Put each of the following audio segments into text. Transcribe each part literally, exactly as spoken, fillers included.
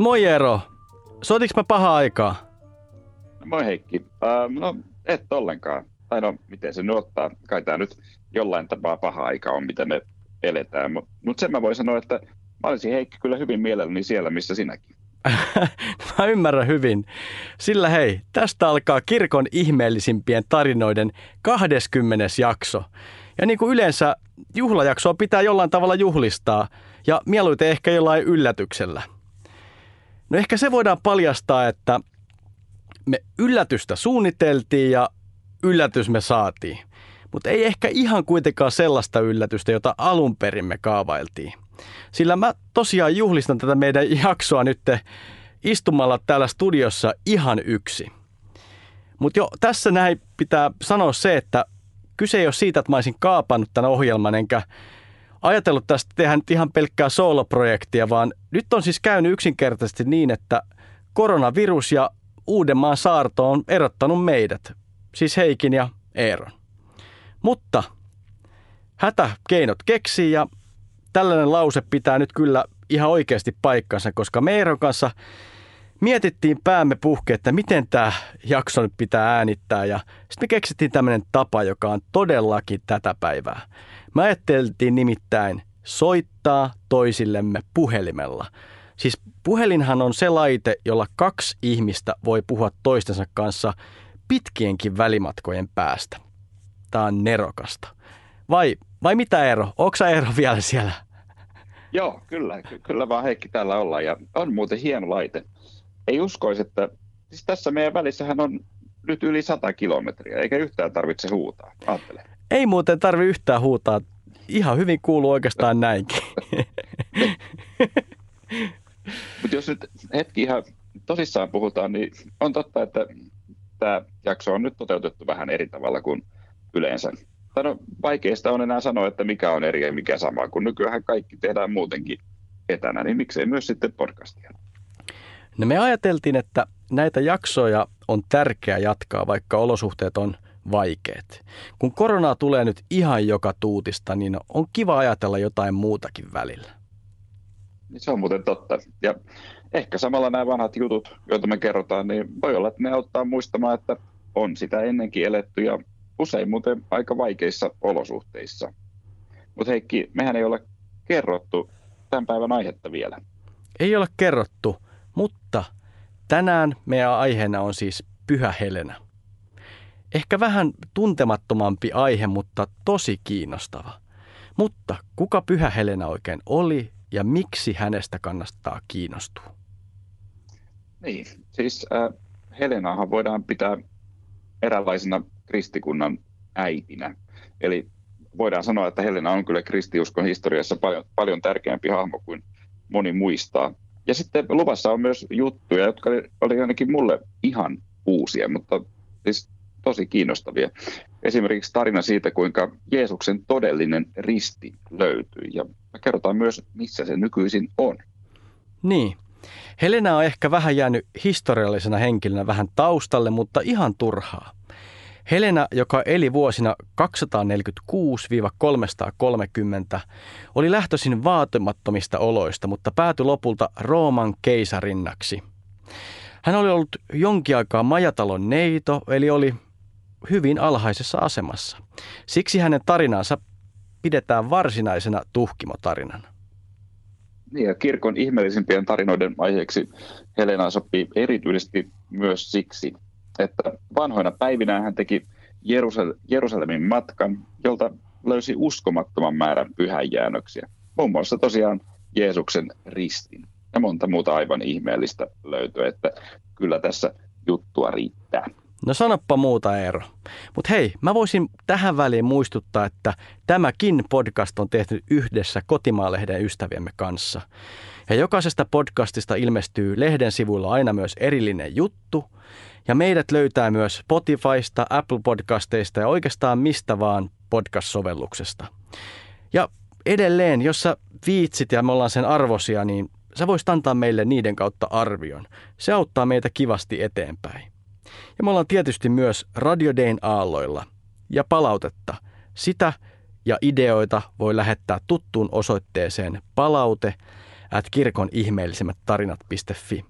No moi Eero, soitiks mä pahaa aikaa? No moi Heikki, ähm, no et ollenkaan. Tai no miten se nyt ottaa, kai tää nyt jollain tapaa paha aika on mitä me eletään. Mutta mut sen mä voin sanoa, että mä olisin Heikki kyllä hyvin mielelläni siellä missä sinäkin. Mä ymmärrän hyvin. Sillä hei, tästä alkaa kirkon ihmeellisimpien tarinoiden kahdeskymmenes jakso. Ja niin kuin yleensä juhlajaksoa pitää jollain tavalla juhlistaa ja mieluiten ehkä jollain yllätyksellä. No ehkä se voidaan paljastaa, että me yllätystä suunniteltiin ja yllätys me saatiin. Mutta ei ehkä ihan kuitenkaan sellaista yllätystä, jota alun perin me kaavailtiin. Sillä mä tosiaan juhlistan tätä meidän jaksoa nyt istumalla täällä studiossa ihan yksi. Mutta jo tässä näin pitää sanoa se, että kyse ei ole siitä, että mä olisin kaapannut tämän ohjelman, enkä ajatellut tästä tehdä nyt ihan pelkkää sooloprojektia, vaan nyt on siis käynyt yksinkertaisesti niin, että koronavirus ja Uudenmaan saarto on erottanut meidät, siis Heikin ja Eeron. Mutta hätäkeinot keksii ja tällainen lause pitää nyt kyllä ihan oikeasti paikkansa, koska me Eeron kanssa mietittiin päämme puhkeen, että miten tämä jakso nyt pitää äänittää ja sitten me keksittiin tämmöinen tapa, joka on todellakin tätä päivää. Me ajatteltiin nimittäin soittaa toisillemme puhelimella. Siis puhelinhan on se laite, jolla kaksi ihmistä voi puhua toistensa kanssa pitkienkin välimatkojen päästä. Tämä on nerokasta. Vai, vai mitä Eero? Ootko sä Eero vielä siellä? Joo, kyllä. Kyllä vaan Heikki täällä ollaan ja on muuten hieno laite. Ei uskoisi, että siis tässä meidän välissähän on nyt yli sata kilometriä, eikä yhtään tarvitse huutaa. Ajattele. Ei muuten tarvi yhtään huutaa. Ihan hyvin kuuluu oikeastaan näinkin. Mutta jos nyt hetki ihan tosissaan puhutaan, niin on totta, että tämä jakso on nyt toteutettu vähän eri tavalla kuin yleensä. No, vaikeista on enää sanoa, että mikä on eri ja mikä sama, kun nykyään kaikki tehdään muutenkin etänä, niin miksei myös sitten podcastia. No me ajateltiin, että näitä jaksoja on tärkeää jatkaa, vaikka olosuhteet on vaikeat. Kun koronaa tulee nyt ihan joka tuutista, niin on kiva ajatella jotain muutakin välillä. Se on muuten totta. Ja ehkä samalla nämä vanhat jutut, joita me kerrotaan, niin voi olla, että ne auttaa muistamaan, että on sitä ennenkin eletty ja usein muuten aika vaikeissa olosuhteissa. Mutta Heikki, mehän ei ole kerrottu tämän päivän aihetta vielä. Ei ole kerrottu, mutta tänään meidän aiheena on siis Pyhä Helena. Ehkä vähän tuntemattomampi aihe, mutta tosi kiinnostava. Mutta kuka Pyhä Helena oikein oli ja miksi hänestä kannattaa kiinnostua? Niin, siis äh, Helenahan voidaan pitää eräänlaisena kristikunnan äitinä. Eli voidaan sanoa, että Helena on kyllä kristiuskon historiassa paljon, paljon tärkeämpi hahmo kuin moni muistaa. Ja sitten luvassa on myös juttuja, jotka oli, oli ainakin mulle ihan uusia, mutta siis tosi kiinnostavia. Esimerkiksi tarina siitä, kuinka Jeesuksen todellinen risti löytyi. Ja kerrotaan myös, missä se nykyisin on. Niin. Helena on ehkä vähän jäänyt historiallisena henkilönä vähän taustalle, mutta ihan turhaa. Helena, joka eli vuosina kaksisataaneljäkymmentäkuusi kolmesataakolmekymmentä, oli lähtöisin vaatimattomista oloista, mutta päätyi lopulta Rooman keisarinnaksi. Hän oli ollut jonkin aikaa majatalon neito, eli oli hyvin alhaisessa asemassa. Siksi hänen tarinansa pidetään varsinaisena tuhkimotarinana. Niin ja kirkon ihmeellisimpien tarinoiden aiheeksi Helena sopii erityisesti myös siksi, että vanhoina päivinä hän teki Jerusal- Jerusalemin matkan, jolta löysi uskomattoman määrän pyhänjäännöksiä. Muun muassa tosiaan Jeesuksen ristin ja monta muuta aivan ihmeellistä löytyy, että kyllä tässä juttua riittää. No sanoppa muuta Eero. Mutta hei, mä voisin tähän väliin muistuttaa, että tämäkin podcast on tehty yhdessä Kotimaa-lehden ystäviemme kanssa. Ja jokaisesta podcastista ilmestyy lehden sivuilla aina myös erillinen juttu. Ja meidät löytää myös Spotifysta, Apple-podcasteista ja oikeastaan mistä vaan podcast-sovelluksesta. Ja edelleen, jos sä viitsit ja me ollaan sen arvoisia, niin sä voisit antaa meille niiden kautta arvion. Se auttaa meitä kivasti eteenpäin. Ja me ollaan tietysti myös Radio Dein aalloilla. Ja palautetta, sitä ja ideoita voi lähettää tuttuun osoitteeseen palaute at kirkon ihmeellisimmät tarinat piste fi.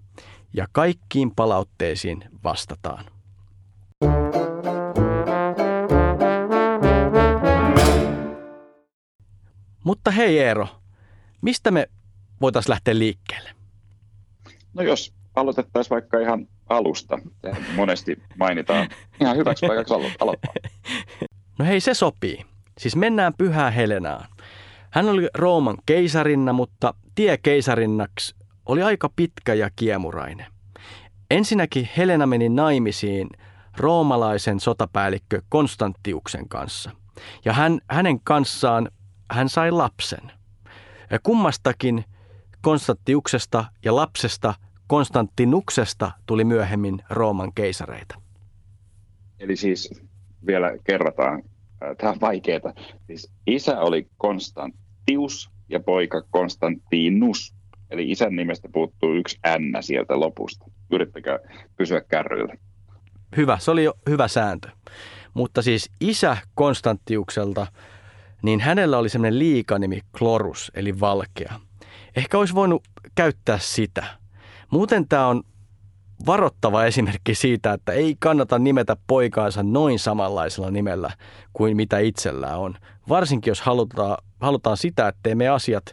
Ja kaikkiin palautteisiin vastataan. Mutta hei Eero, mistä me voitaisiin lähteä liikkeelle? No jos aloitettaisiin vaikka ihan alusta. Monesti mainitaan ihan hyväksi paikaksi aloittaa. No hei, se sopii. Siis mennään Pyhään Helenaan. Hän oli Rooman keisarinna, mutta tie keisarinnaksi oli aika pitkä ja kiemurainen. Ensinnäkin Helena meni naimisiin roomalaisen sotapäällikkö Konstantiuksen kanssa. Ja hän, hänen kanssaan hän sai lapsen. Ja kummastakin Konstantiuksesta ja lapsesta Konstantinuksesta tuli myöhemmin Rooman keisareita. Eli siis vielä kerrataan. Tämä on vaikeaa. Siis isä oli Konstantius ja poika Konstantinus. Eli isän nimestä puuttuu yksi n sieltä lopusta. Yrittäkää pysyä kärryillä. Hyvä, se oli jo hyvä sääntö. Mutta siis isä Konstantiukselta, niin hänellä oli semmoinen liikanimi Klorus, eli valkea. Ehkä olisi voinut käyttää sitä. Muuten tämä on varoittava esimerkki siitä, että ei kannata nimetä poikaansa noin samanlaisella nimellä kuin mitä itsellään on. Varsinkin jos halutaan, halutaan sitä, ettei me asiat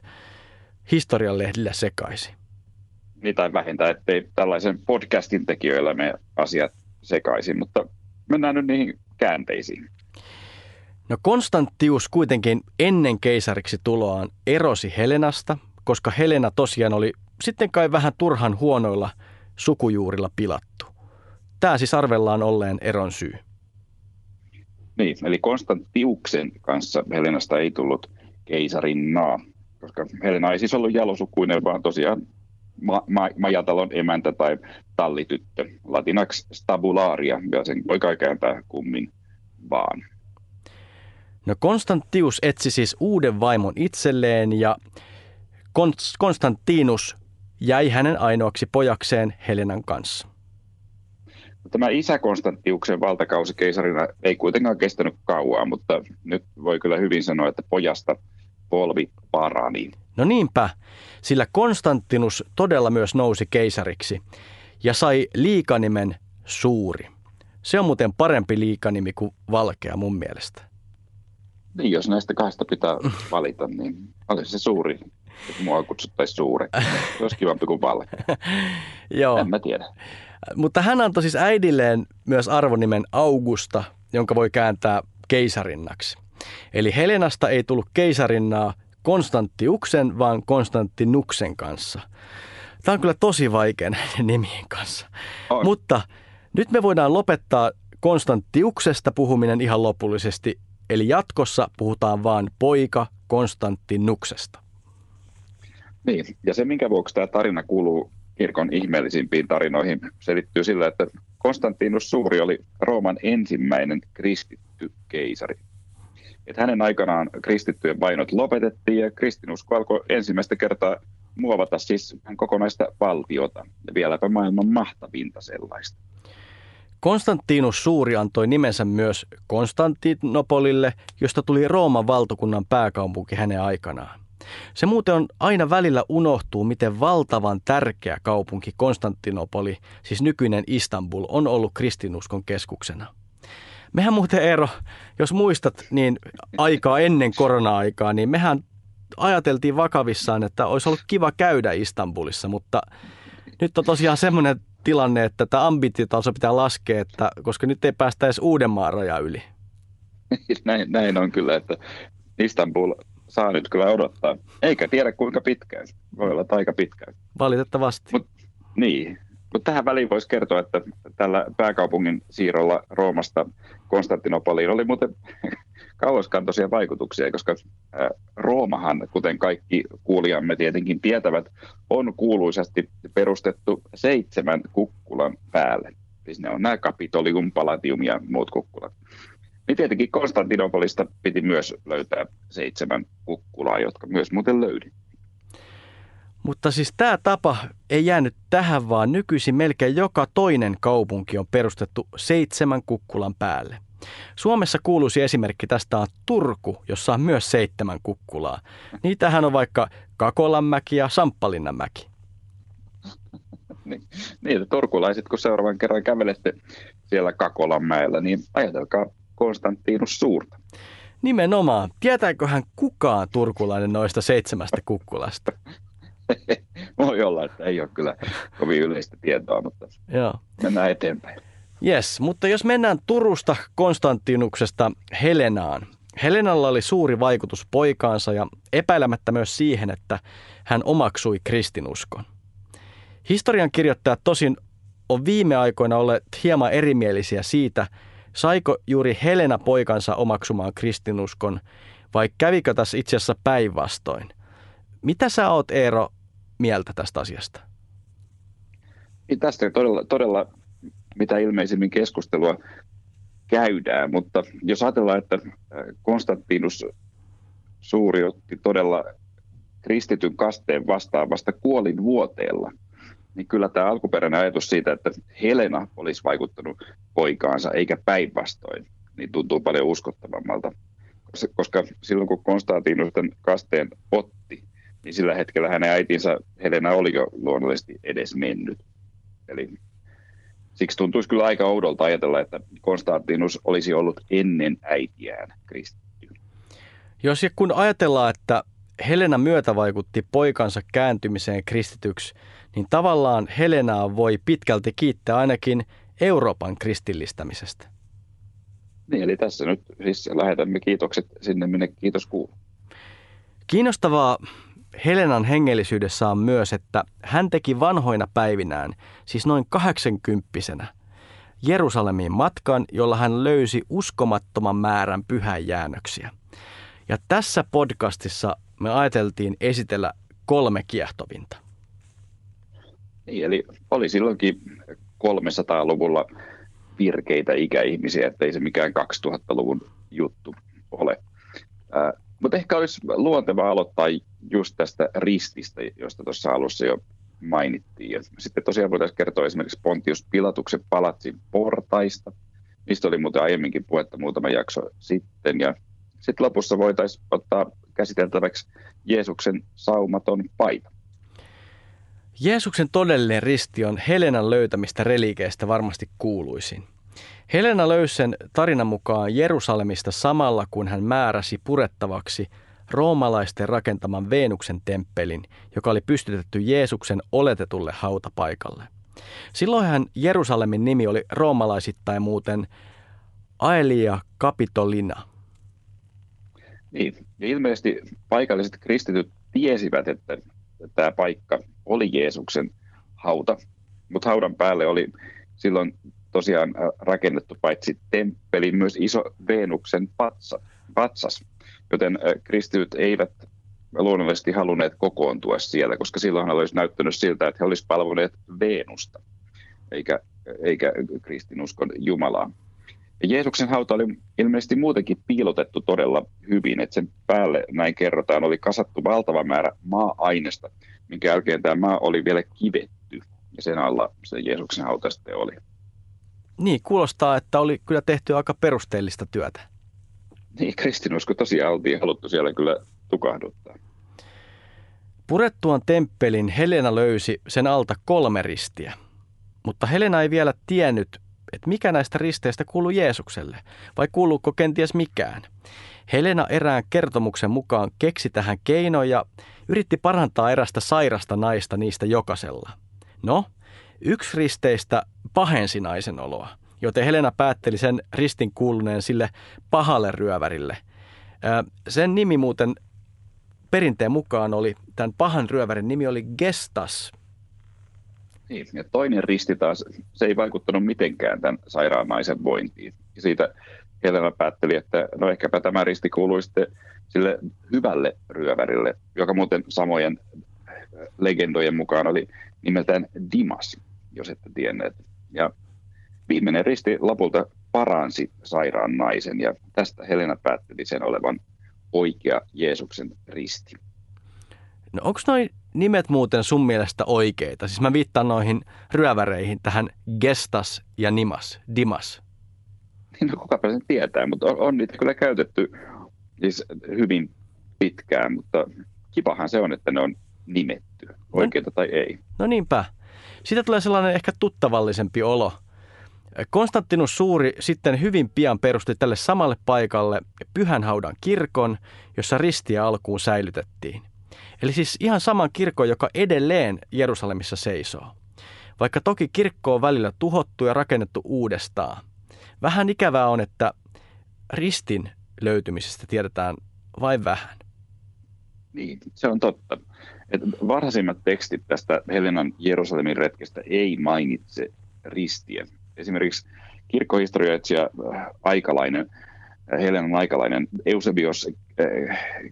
historian lehdillä sekaisi. Niin, tai vähintään, ettei tällaisen podcastin tekijöillä me asiat sekaisi, mutta mennään nyt niihin käänteisiin. No Konstantius kuitenkin ennen keisariksi tuloaan erosi Helenasta, koska Helena tosiaan oli sitten kai vähän turhan huonoilla sukujuurilla pilattu. Tämä siis arvellaan olleen eron syy. Niin, eli Konstantiuksen kanssa Helenasta ei tullut keisarinnaa, koska Helena ei siis ollut jalosukuinen, vaan tosiaan ma- ma- majatalon emäntä tai tallityttö, latinaksi stabularia, ja sen voi kai kääntää kummin vaan. No Konstantius etsi siis uuden vaimon itselleen ja Konst- Konstantinus jäi hänen ainoaksi pojakseen Helenan kanssa. Tämä isä Konstantiuksen valtakausi keisarina ei kuitenkaan kestänyt kauan, mutta nyt voi kyllä hyvin sanoa, että pojasta polvi parani. No niinpä, sillä Konstantinus todella myös nousi keisariksi ja sai liikanimen Suuri. Se on muuten parempi liikanimi kuin Valkea mun mielestä. Niin, jos näistä kahdesta pitää valita, niin olisi se Suuri. Mua kutsuttaisi Suureksi. Se olisi kivampi kuin Valkea. Joo. En mä tiedä. Mutta hän antoi siis äidilleen myös arvonimen Augusta, jonka voi kääntää keisarinnaksi. Eli Helenasta ei tullut keisarinnaa Konstantiuksen, vaan Konstantinuksen kanssa. Tämä on kyllä tosi vaikea näiden nimien kanssa. On. Mutta nyt me voidaan lopettaa Konstantiuksesta puhuminen ihan lopullisesti. Eli jatkossa puhutaan vaan poika Konstantinuksesta. Niin, ja se minkä vuoksi tämä tarina kuuluu kirkon ihmeellisimpiin tarinoihin selittyy sillä, että Konstantinus Suuri oli Rooman ensimmäinen kristitty keisari. Et hänen aikanaan kristittyjen vainot lopetettiin ja kristinusko alkoi ensimmäistä kertaa muovata siis kokonaista valtiota ja vieläpä maailman mahtavinta sellaista. Konstantinus Suuri antoi nimensä myös Konstantinopolille, josta tuli Rooman valtakunnan pääkaupunki hänen aikanaan. Se muuten on aina välillä unohtuu, miten valtavan tärkeä kaupunki Konstantinopoli, siis nykyinen Istanbul, on ollut kristinuskon keskuksena. Mehän muuten, Eero, jos muistat, niin aikaa ennen korona-aikaa, niin mehän ajateltiin vakavissaan, että olisi ollut kiva käydä Istanbulissa, mutta nyt on tosiaan semmoinen tilanne, että tämä ambitiotaso pitää laskea, että, koska nyt ei päästä edes Uudenmaan raja yli. Näin, näin on kyllä, että Istanbul saa nyt kyllä odottaa, eikä tiedä kuinka pitkään, voi olla aika pitkään. Valitettavasti. Mut, niin. Mut tähän väliin voisi kertoa, että tällä pääkaupungin siirrolla Roomasta Konstantinopoliin oli muuten kauaskantoisia vaikutuksia, koska Roomahan, kuten kaikki kuulijamme tietenkin tietävät, on kuuluisasti perustettu seitsemän kukkulan päälle. Siis ne on nämä Capitolium, Palatium ja muut kukkulat. Niin tietenkin Konstantinopolista piti myös löytää seitsemän kukkulaa, jotka myös muuten löydin. Mutta siis tämä tapa ei jäänyt tähän, vaan nykyisin melkein joka toinen kaupunki on perustettu seitsemän kukkulan päälle. Suomessa kuuluisi esimerkki tästä on Turku, jossa on myös seitsemän kukkulaa. Niitähän on vaikka Kakolanmäki ja Samppalinnanmäki. Niitä turkulaiset, kun seuraavan kerran kävelette siellä Kakolanmäellä, niin ajatelkaa Konstantinus suurta. Nimenomaan. Tietääköhän kukaan turkulainen noista seitsemästä kukkulasta? Voi olla, että ei ole kyllä kovin yleistä tietoa, mutta joo, mennään eteenpäin. Yes, mutta jos mennään Turusta Konstantinuksesta Helenaan. Helenalla oli suuri vaikutus poikaansa ja epäilemättä myös siihen, että hän omaksui kristinuskon. Historiankirjoittajat tosin on viime aikoina olleet hieman erimielisiä siitä, saiko juuri Helena poikansa omaksumaan kristinuskon vai kävikö tässä itse asiassa päinvastoin? Mitä sä oot, Eero, mieltä tästä asiasta? Tästä todella, todella mitä ilmeisimmin keskustelua käydään, mutta jos ajatellaan, että Konstantinus Suuri otti todella kristityn kasteen vastaan vasta kuolinvuoteella, niin kyllä tämä alkuperäinen ajatus siitä, että Helena olisi vaikuttanut poikaansa eikä päinvastoin, niin tuntuu paljon uskottavammalta. Koska silloin kun Konstantinus tämän kasteen otti, niin sillä hetkellä hänen äitinsä Helena oli jo luonnollisesti edes mennyt. Eli siksi tuntuisi kyllä aika oudolta ajatella, että Konstantinus olisi ollut ennen äitiään kristitty. Jos ja kun ajatellaan, että Helena myötä vaikutti poikansa kääntymiseen kristityksi, niin tavallaan Helenaa voi pitkälti kiittää ainakin Euroopan kristillistämisestä. Niin, eli tässä nyt siis lähetämme kiitokset sinne, minne kiitos kuuluu. Kiinnostavaa Helenan hengellisyydessä on myös, että hän teki vanhoina päivinään, siis noin kahdeksankymppisenä, Jerusalemiin matkan, jolla hän löysi uskomattoman määrän pyhäjäännöksiä. Ja tässä podcastissa me ajateltiin esitellä kolme kiehtovinta. Niin, eli oli silloinkin kolmesataa-luvulla virkeitä ikäihmisiä, ettei se mikään kaksituhattaluvun juttu ole. Äh, mutta ehkä olisi luontevaa aloittaa just tästä rististä, josta tuossa alussa jo mainittiin. Ja sitten tosiaan voitaisiin kertoa esimerkiksi Pontius Pilatuksen palatsin portaista. Niistä oli muuten aiemminkin puhetta muutama jakso sitten. Ja sitten lopussa voitaisiin ottaa käsiteltäväksi Jeesuksen saumaton paita. Jeesuksen todellinen risti on Helenan löytämistä reliikeistä varmasti kuuluisin. Helena löysi sen tarinan mukaan Jerusalemista samalla, kun hän määräsi purettavaksi roomalaisten rakentaman Veenuksen temppelin, joka oli pystytetty Jeesuksen oletetulle hautapaikalle. Silloinhan Jerusalemin nimi oli roomalaisittain muuten Aelia Capitolina. Niin, ja ilmeisesti paikalliset kristityt tiesivät, että tämä paikka oli Jeesuksen hauta, mutta haudan päälle oli silloin tosiaan rakennettu paitsi temppeli, myös iso Veenuksen patsas, joten kristityt eivät luonnollisesti halunneet kokoontua siellä, koska silloin hän olisi näyttänyt siltä, että he olisivat palvoneet Veenusta, eikä, eikä kristinuskon Jumalaa. Ja Jeesuksen hauta oli ilmeisesti muutenkin piilotettu todella hyvin, että sen päälle, näin kerrotaan, oli kasattu valtava määrä maa-ainesta, minkä jälkeen tämä maa oli vielä kivetty, ja sen alla se Jeesuksen hauta sitten oli. Niin, kuulostaa, että oli kyllä tehty aika perusteellista työtä. Niin, kristinusko tosiaan oltiin haluttu siellä kyllä tukahduttaa. Purettuaan temppelin Helena löysi sen alta kolme ristiä, mutta Helena ei vielä tiennyt, että mikä näistä risteistä kuuluu Jeesukselle, vai kuuluuko kenties mikään. Helena erään kertomuksen mukaan keksi tähän keinoja ja yritti parantaa erästä sairasta naista niistä jokaisella. No, yksi risteistä pahensi naisen oloa, joten Helena päätteli sen ristin kuuluneen sille pahalle ryövärille. Sen nimi muuten perinteen mukaan oli, tämän pahan ryövärin nimi oli Gestas. Niin, ja toinen risti taas, se ei vaikuttanut mitenkään tämän sairaan naisen vointiin. Ja siitä Helena päätteli, että no ehkäpä tämä risti kuului sitten sille hyvälle ryövärille, joka muuten samojen legendojen mukaan oli nimeltään Dimas, jos ette tienneet. Ja viimeinen risti lopulta paransi sairaan naisen, ja tästä Helena päätteli sen olevan oikea Jeesuksen risti. No onko noin nimet muuten sun mielestä oikeita? Siis mä viittaan noihin ryöväreihin, tähän Gestas ja Nimas, Dimas. Niin no, kukapa sen tietää, mutta on, on niitä kyllä käytetty siis hyvin pitkään, mutta kivahan se on, että ne on nimetty, oikeita no, tai ei. No niinpä. Siitä tulee sellainen ehkä tuttavallisempi olo. Konstantinus Suuri sitten hyvin pian perusti tälle samalle paikalle Pyhänhaudan kirkon, jossa ristiä alkuun säilytettiin. Eli siis ihan saman kirkon, joka edelleen Jerusalemissa seisoo. Vaikka toki kirkko on välillä tuhottu ja rakennettu uudestaan. Vähän ikävää on, että ristin löytymisestä tiedetään vain vähän. Niin, se on totta. Että varhaisimmat tekstit tästä Helenan Jerusalemin retkestä ei mainitse ristiä. Esimerkiksi kirkkohistorioitsija Aikalainen, Helenan Aikalainen, Eusebios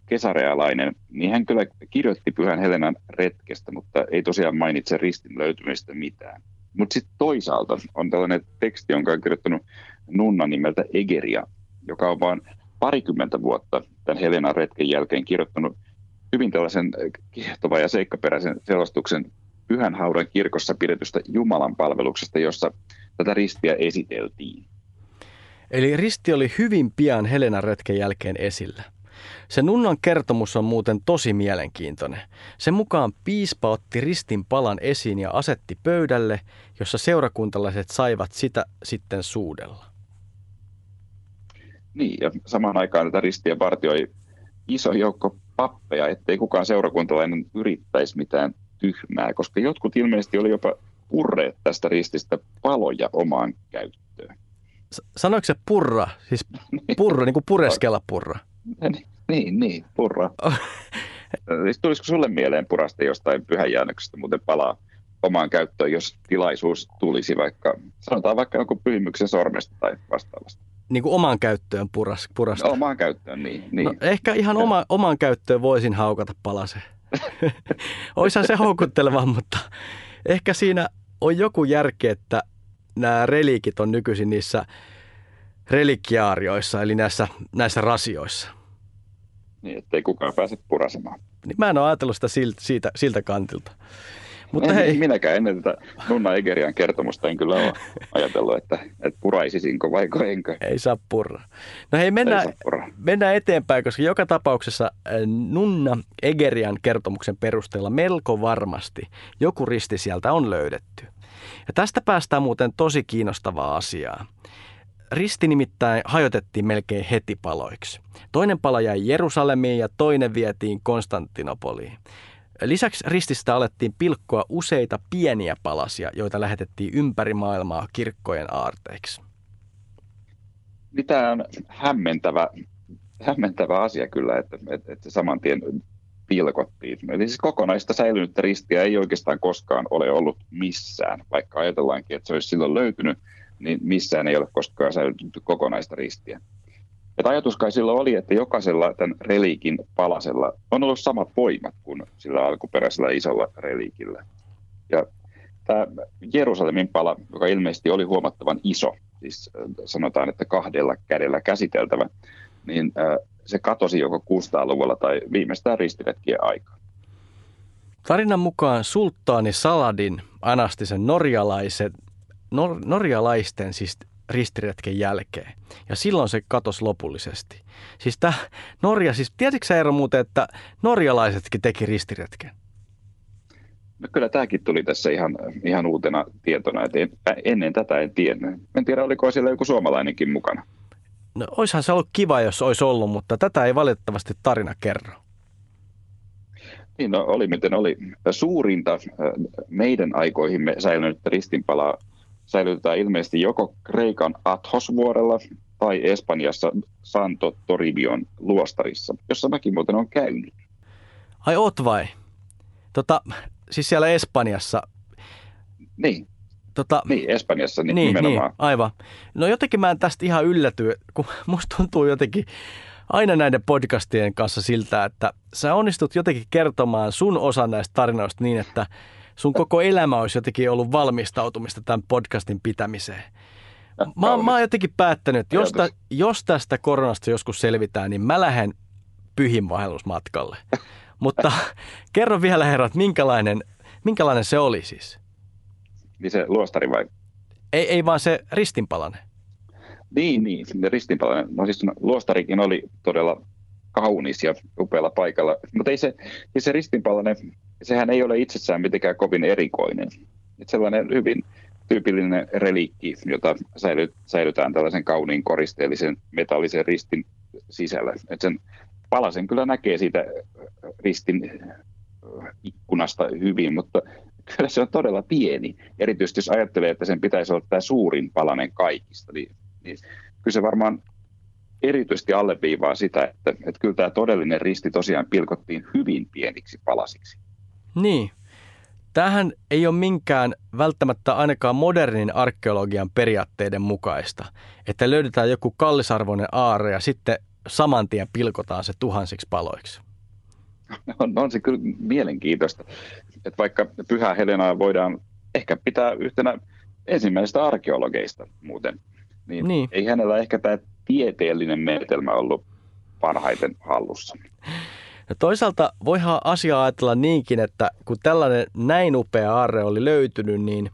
Kesarealainen, niin hän kyllä kirjoitti Pyhän Helenan retkestä, mutta ei tosiaan mainitse ristin löytymistä mitään. Mutta sitten toisaalta on tällainen teksti, jonka on kirjoittanut nunna nimeltä Egeria, joka on vain parikymmentä vuotta tämän Helenan retken jälkeen kirjoittanut hyvin tällaisen kiehtovan ja seikkaperäisen selostuksen Pyhän Haudan kirkossa pidetystä Jumalan palveluksesta, jossa tätä ristiä esiteltiin. Eli risti oli hyvin pian Helenan retken jälkeen esillä. Se nunnan kertomus on muuten tosi mielenkiintoinen. Sen mukaan piispa otti ristin palan esiin ja asetti pöydälle, jossa seurakuntalaiset saivat sitä sitten suudella. Niin, ja samaan aikaan tätä ristiä vartioi iso joukko pappeja, ettei kukaan seurakuntalainen yrittäisi mitään tyhmää, koska jotkut ilmeisesti oli jopa purreet tästä rististä paloja omaan käyttöön. Sanoiko se purra? Siis purra, niin kuin pureskella purra. Niin, niin, purra. Tulisiko sulle mieleen purasta jostain pyhänjäännöksestä muuten palaa omaan käyttöön, jos tilaisuus tulisi vaikka, sanotaan vaikka joku pyhimyksen sormesta tai vastaavasta? Niin kuin omaan käyttöön puras, purasta. No, omaan käyttöön, niin. niin. No, ehkä ihan oma, omaan käyttöön voisin haukata palaseen. Oishan se houkutteleva, mutta ehkä siinä on joku järki, että nämä reliikit on nykyisin niissä relikiaarioissa, eli näissä, näissä rasioissa. Niin, ettei kukaan pääse purasemaan. Niin, mä en ole ajatellut sitä siltä, siitä, siltä kantilta. Mutta en, hei. Minäkään ennen tätä nunna Egerian kertomusta en kyllä ole ajatellut, että, että puraisisinko vaiko enkö. Ei saa purra. No hei, mennään, mennään eteenpäin, koska joka tapauksessa nunna Egerian kertomuksen perusteella melko varmasti joku risti sieltä on löydetty. Ja tästä päästään muuten tosi kiinnostavaa asiaa. Risti nimittäin hajotettiin melkein heti paloiksi. Toinen pala jäi Jerusalemiin ja toinen vietiin Konstantinopoliin. Lisäksi rististä alettiin pilkkoa useita pieniä palasia, joita lähetettiin ympäri maailmaa kirkkojen aarteiksi. Tämä on hämmentävä, hämmentävä asia kyllä, että, että se saman tien pilkottiin. Eli siis kokonaista säilynyttä ristiä ei oikeastaan koskaan ole ollut missään, vaikka ajatellaankin, että se olisi silloin löytynyt, niin missään ei ole koskaan säilytetty kokonaista ristiä. Että ajatus kai silloin oli, että jokaisella tämän reliikin palasella on ollut samat voimat kuin sillä alkuperäisellä isolla reliikillä. Ja tämä Jerusalemin pala, joka ilmeisesti oli huomattavan iso, siis sanotaan, että kahdella kädellä käsiteltävä, niin se katosi joko kuudennella vuosisadalla tai viimeistään ristiretkien aikaan. Tarinan mukaan sulttaani Saladin anasti sen norjalaisen, nor, norjalaisten siis ristiretken jälkeen. Ja silloin se katosi lopullisesti. Siis tämä Norja, siis tiesitkö sä Eero muuten, että norjalaisetkin teki ristiretken? No kyllä tämäkin tuli tässä ihan, ihan uutena tietona, että en, ennen tätä en tiennyt. En tiedä, oliko siellä joku suomalainenkin mukana. No oishan se ollut kiva, jos olisi ollut, mutta tätä ei valitettavasti tarina kerro. Niin no, oli miten oli. Suurinta meidän aikoihimme säilynyt ristinpalaa säilytetään ilmeisesti joko Kreikan Athos-vuorella tai Espanjassa Santo Toribon luostarissa, jossa mäkin muuten on käynyt. Ai oot vai? Tota, siis siellä Espanjassa? Niin, tota, niin Espanjassa niin, niin, nimenomaan. Niin, aivan. No jotenkin mä en tästä ihan ylläty, kun musta tuntuu jotenkin aina näiden podcastien kanssa siltä, että sä onnistut jotenkin kertomaan sun osan näistä tarinoista niin, että sun koko elämä olisi jotenkin ollut valmistautumista tämän podcastin pitämiseen. Mä, mä oon jotenkin päättänyt, että jos, tä, jos tästä koronasta joskus selvitään, niin mä lähden pyhinvaellusmatkalle. Mutta kerro vielä herrat, minkälainen, minkälainen se oli siis? Niin se luostari vai? Ei, ei vaan se ristinpalanen. Niin, niin, sinne ristinpalvelu. No siis luostarikin oli todella kaunis ja upealla paikalla, mutta ei se, ei se ristinpalainen, sehän ei ole itsessään mitenkään kovin erikoinen. Et sellainen hyvin tyypillinen reliikki, jota säilytään tällaisen kauniin koristeellisen metallisen ristin sisällä. Et sen palasen kyllä näkee siitä ristin ikkunasta hyvin, mutta kyllä se on todella pieni. Erityisesti jos ajattelee, että sen pitäisi olla tämä suurin palanen kaikista, niin, niin kyllä se varmaan erityisesti alleviivaa sitä, että, että kyllä tämä todellinen risti tosiaan pilkottiin hyvin pieniksi palasiksi. Niin. Tämähän ei ole minkään välttämättä ainakaan modernin arkeologian periaatteiden mukaista, että löydetään joku kallisarvoinen aarre ja sitten saman tien pilkotaan se tuhansiksi paloiksi. On, on se kyllä mielenkiintoista, että vaikka Pyhä Helenaa voidaan ehkä pitää yhtenä ensimmäisistä arkeologeista muuten, niin, niin ei hänellä ehkä tämä tieteellinen menetelmä ollut parhaiten hallussa. No toisaalta voihan asiaa ajatella niinkin, että kun tällainen näin upea aarre oli löytynyt, niin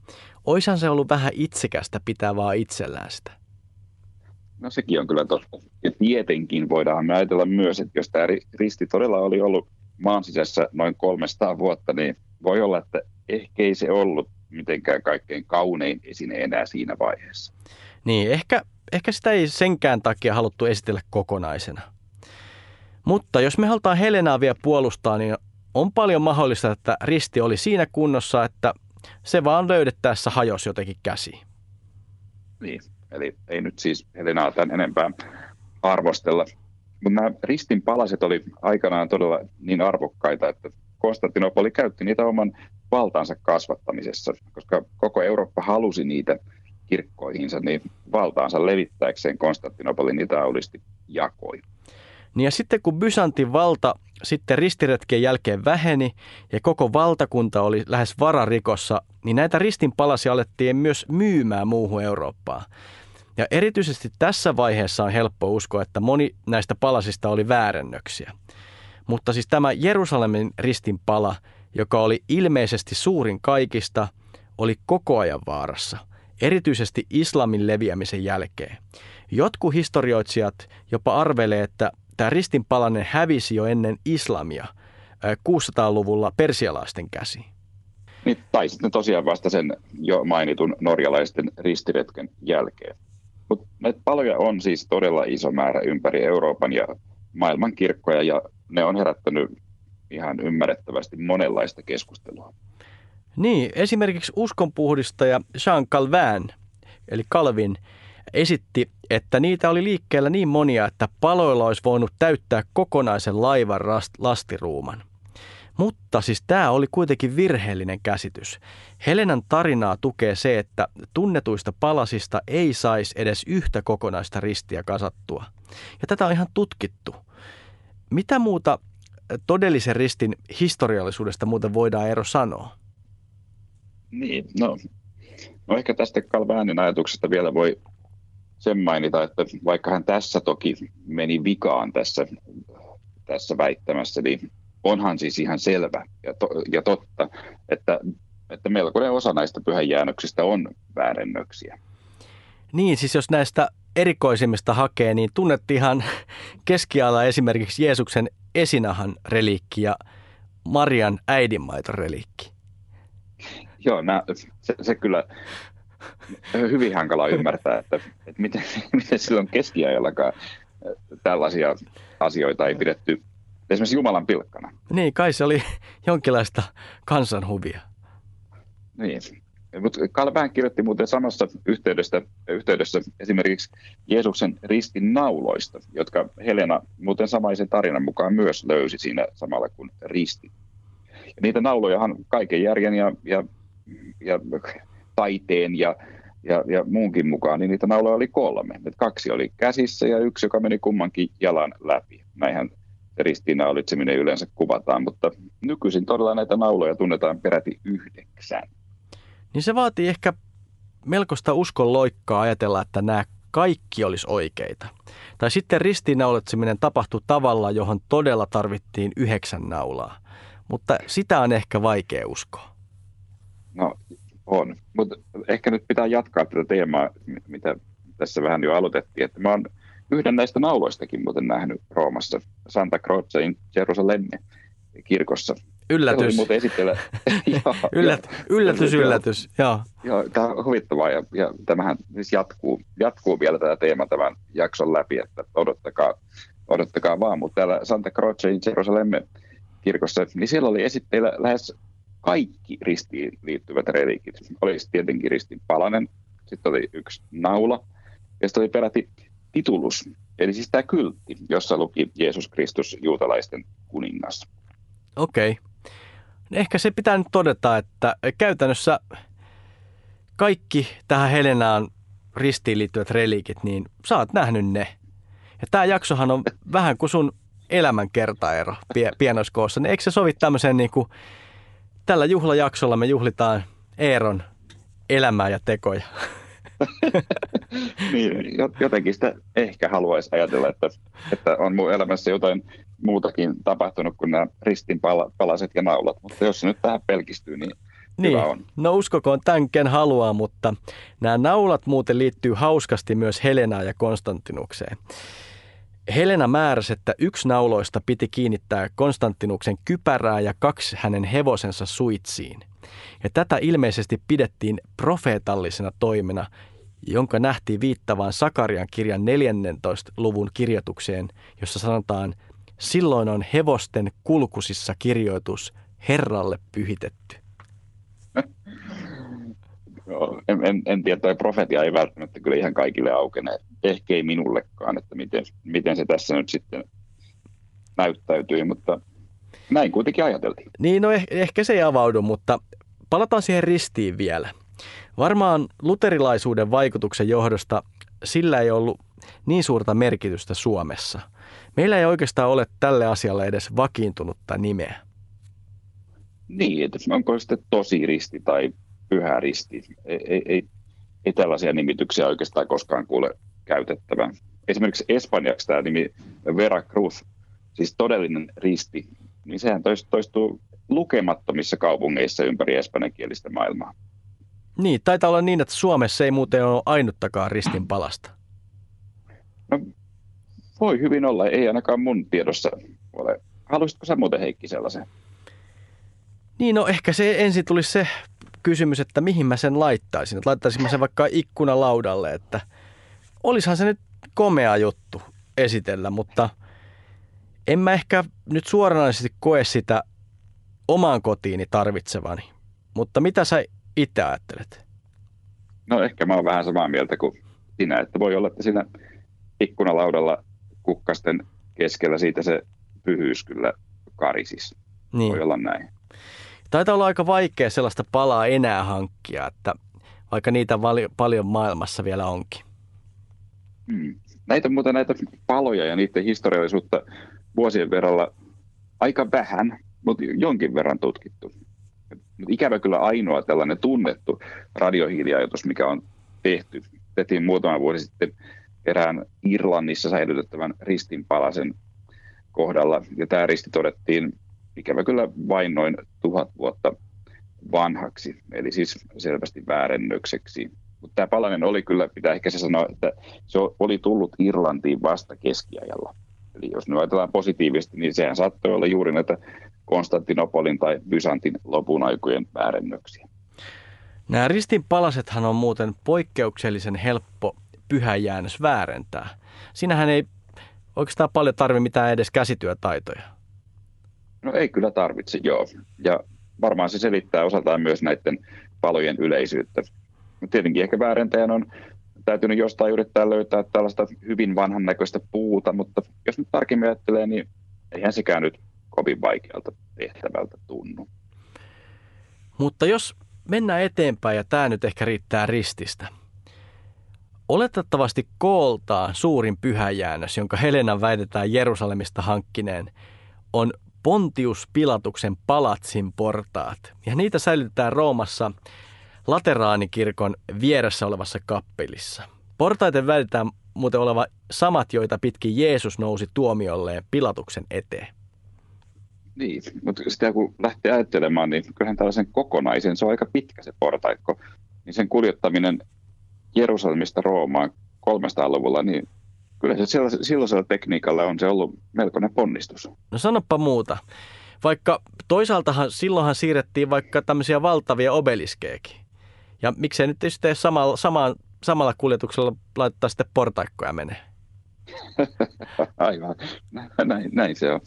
oishan se ollut vähän itsekästä pitää vaan itsellään sitä. No sekin on kyllä totta. Ja tietenkin voidaan me ajatella myös, että jos tämä risti todella oli ollut maan sisässä noin kolmesataa vuotta, niin voi olla, että ehkä ei se ollut mitenkään kaikkein kaunein esine enää siinä vaiheessa. Niin, ehkä, ehkä sitä ei senkään takia haluttu esitellä kokonaisena. Mutta jos me halutaan Helenaa vielä puolustaa, niin on paljon mahdollista, että risti oli siinä kunnossa, että se vaan löydettäessä hajosi jotenkin käsiin. Niin, eli ei nyt siis Helenaa tämän enempää arvostella. Mutta nämä ristin palaset oli aikanaan todella niin arvokkaita, että Konstantinopoli käytti niitä oman valtaansa kasvattamisessa, koska koko Eurooppa halusi niitä kirkkoihinsa, niin valtaansa levittääkseen Konstantinopoli niitä aulisti jakoi. Niin ja sitten kun Bysantin valta sitten ristiretkien jälkeen väheni ja koko valtakunta oli lähes vararikossa, niin näitä ristinpalasia alettiin myös myymään muuhun Eurooppaan. Ja erityisesti tässä vaiheessa on helppo uskoa, että moni näistä palasista oli väärennöksiä. Mutta siis tämä Jerusalemin ristinpala, joka oli ilmeisesti suurin kaikista, oli koko ajan vaarassa, erityisesti islamin leviämisen jälkeen. Jotkut historioitsijat jopa arvelee, että tämä ristinpalanen hävisi jo ennen islamia kuudenneltasadalluvulla persialaisten käsiin. Niin, tai sitten tosiaan vasta sen jo mainitun norjalaisten ristiretken jälkeen. Mutta näitä paloja on siis todella iso määrä ympäri Euroopan ja maailman kirkkoja, ja ne on herättänyt ihan ymmärrettävästi monenlaista keskustelua. Niin, esimerkiksi uskonpuhdistaja Jean Calvin, eli Calvin, esitti, että niitä oli liikkeellä niin monia, että paloilla olisi voinut täyttää kokonaisen laivan lastiruuman. Mutta siis tämä oli kuitenkin virheellinen käsitys. Helenan tarinaa tukee se, että tunnetuista palasista ei saisi edes yhtä kokonaista ristiä kasattua. Ja tätä on ihan tutkittu. Mitä muuta todellisen ristin historiallisuudesta muuten voidaan Eero sanoa? Niin, no, no ehkä tästä Calvinin ajatuksesta vielä voi sen mainita, että vaikka hän tässä toki meni vikaan tässä, tässä väittämässä, niin onhan siis ihan selvä ja, to, ja totta, että, että melkoinen osa näistä pyhänjäännöksistä on väärennöksiä. Niin, siis jos näistä erikoisimmista hakee, niin tunnettiin ihan keskiajalla esimerkiksi Jeesuksen esinahan reliikki ja Marian äidinmaiton reliikki. Joo, nää, se, se kyllä... Hyvin hankala ymmärtää, että, että miten, miten silloin keskiajallakaan tällaisia asioita ei pidetty esimerkiksi Jumalan pilkkana. Niin, kai se oli jonkinlaista kansanhuvia. Niin, mutta Calvin kirjoitti muuten samassa yhteydessä, yhteydessä esimerkiksi Jeesuksen ristin nauloista, jotka Helena muuten samaisen tarinan mukaan myös löysi siinä samalla kuin risti. Ja niitä naulojahan kaiken järjen ja... ja, ja taiteen ja, ja, ja muunkin mukaan, niin niitä nauloja oli kolme. Et kaksi oli käsissä ja yksi, joka meni kummankin jalan läpi. Näinhän ristiinnaulitseminen yleensä kuvataan, mutta nykyisin todella näitä nauloja tunnetaan peräti yhdeksän. Niin se vaatii ehkä melkoista uskonloikkaa ajatella, että nämä kaikki olisi oikeita. Tai sitten ristiinnaulitseminen tapahtui tavalla, johon todella tarvittiin yhdeksän naulaa. Mutta sitä on ehkä vaikea uskoa. No... On, mutta ehkä nyt pitää jatkaa tätä teemaa, mitä tässä vähän jo aloitettiin, että mä oon yhden näistä nauloistakin muuten nähnyt Roomassa, Santa Croce in Gerusalemme kirkossa. Yllätys. joo, Yllät, ja, yllätys, yllätys, joo. Joo, tämä on huvittavaa ja, ja tämähän siis jatkuu, jatkuu vielä tämä teema tämän jakson läpi, että odottakaa, odottakaa vaan. Mutta täällä Santa Croce in Gerusalemme kirkossa, niin siellä oli esitteillä lähes kaikki ristiin liittyvät relikit. Oli tietenkin ristin palanen, sitten oli yksi naula ja sitten oli peräti titulus, eli siis tämä kyltti, jossa luki Jeesus Kristus juutalaisten kuningas. Okei. Ehkä se pitää nyt todeta, että käytännössä kaikki tähän Helenaan ristiin liittyvät reliikit, niin sä oot nähnyt ne. Ja tämä jaksohan on vähän kuin sun elämänkertaero pienoiskoossa. Niin eikö se sovi tämmöiseen niin kuin, tällä juhlajaksolla me juhlitaan Eeron elämää ja tekoja. Niin, jotenkin sitä ehkä haluaisi ajatella, että, että on mun elämässä jotain muutakin tapahtunut kuin nämä ristinpalaset ja naulat, mutta jos se nyt tähän pelkistyy, niin, niin hyvä on. No uskokoon tämänkin haluaa, mutta nämä naulat muuten liittyy hauskasti myös Helenaan ja Konstantinukseen. Helena määräsi, että yksi nauloista piti kiinnittää Konstantinuksen kypärää ja kaksi hänen hevosensa suitsiin. Ja tätä ilmeisesti pidettiin profeetallisena toimena, jonka nähtiin viittavan Sakarian kirjan neljännentoista luvun kirjoitukseen, jossa sanotaan, silloin on hevosten kulkusissa kirjoitus Herralle pyhitetty. No, en, en, en tiedä, toi profetia ei välttämättä kyllä ihan kaikille aukene. Ehkä ei minullekaan, että miten, miten se tässä nyt sitten näyttäytyy, mutta näin kuitenkin ajateltiin. Niin, no eh, ehkä se ei avaudu, mutta palataan siihen ristiin vielä. Varmaan luterilaisuuden vaikutuksen johdosta sillä ei ollut niin suurta merkitystä Suomessa. Meillä ei oikeastaan ole tälle asialle edes vakiintunutta nimeä. Niin, että onko sitten tosi risti tai pyhä risti. Ei, ei, ei, ei tällaisia nimityksiä oikeastaan koskaan kuule käytettävän. Esimerkiksi espanjaksi tämä nimi Veracruz, siis todellinen risti, niin sehän toistuu lukemattomissa kaupungeissa ympäri espanjankielistä maailmaa. Niin, taitaa olla niin, että Suomessa ei muuten ole ainuttakaan ristin palasta. No, voi hyvin olla, ei ainakaan mun tiedossa ole. Haluaisitko sä muuten, Heikki, sellaisen? Niin, no ehkä se ensin tulisi se kysymys, että mihin mä sen laittaisin. Että laittaisin mä sen vaikka ikkunalaudalle, että olisihan se nyt komea juttu esitellä, mutta en mä ehkä nyt suoranaisesti koe sitä omaan kotiini tarvitsevani. Mutta mitä sä itse ajattelet? No ehkä mä oon vähän samaa mieltä kuin sinä, että voi olla, että siinä ikkunalaudalla kukkasten keskellä siitä se pyhyys kyllä karisis. Niin. Voi olla näin. Taitaa olla aika vaikea sellaista palaa enää hankkia, että vaikka niitä vali- paljon maailmassa vielä onkin. Hmm. Näitä muuten näitä paloja ja niiden historiallisuutta vuosien verralla aika vähän, mutta jonkin verran tutkittu. Ikävä kyllä ainoa tällainen tunnettu radiohiiliajoitus, mikä on tehty, tehtiin muutama vuosi sitten erään Irlannissa säilytettävän ristinpalasen kohdalla. Ja tämä risti todettiin ikävä kyllä vain noin tuhat vuotta vanhaksi, eli siis selvästi väärennökseksi. Mutta tämä palanen oli kyllä, pitää ehkä se sanoa, että se oli tullut Irlantiin vasta keskiajalla. Eli jos nyt ajatellaan positiivisesti, niin sehän saattoi olla juuri näitä Konstantinopolin tai Bysantin lopun aikojen väärennöksiä. Nämä ristinpalasethan on muuten poikkeuksellisen helppo pyhäjäännös väärentää. Siinähän ei oikeastaan paljon tarvitse mitään edes käsityötaitoja. No ei kyllä tarvitse, joo. Ja varmaan se selittää osaltaan myös näiden palojen yleisyyttä. Tietenkin ehkä väärentäjän on täytynyt jostain yrittää löytää tällaista hyvin vanhan näköistä puuta, mutta jos nyt tarkemmin ajattelee, niin eihän sekään nyt kovin vaikealta tehtävältä tunnu. Mutta jos mennään eteenpäin, ja tämä nyt ehkä riittää rististä. Oletettavasti kooltaan suurin pyhäjäännös, jonka Helenan väitetään Jerusalemista hankkineen, on Pontius Pilatuksen palatsin portaat. Ja niitä säilytetään Roomassa Lateraanikirkon vieressä olevassa kappelissa. Portaiden väitetään muuten olevan samat, joita pitkin Jeesus nousi tuomiolleen Pilatuksen eteen. Niin, mutta sitä kun lähtee ajattelemaan, niin kyllähän tällaisen kokonaisen, se on aika pitkä se portaikko, niin sen kuljettaminen Jerusalemista Roomaan kolmesataaluvulla, niin kyllä se silloisella tekniikalla on se ollut melkoinen ponnistus. No sanoppa muuta. Vaikka toisaaltahan silloinhan siirrettiin vaikka tämmöisiä valtavia obeliskeekin. Ja miksei nyt sitten samalla, sama, samalla kuljetuksella laittaa sitten portaikkoja menee? Aivan. Näin, näin se on.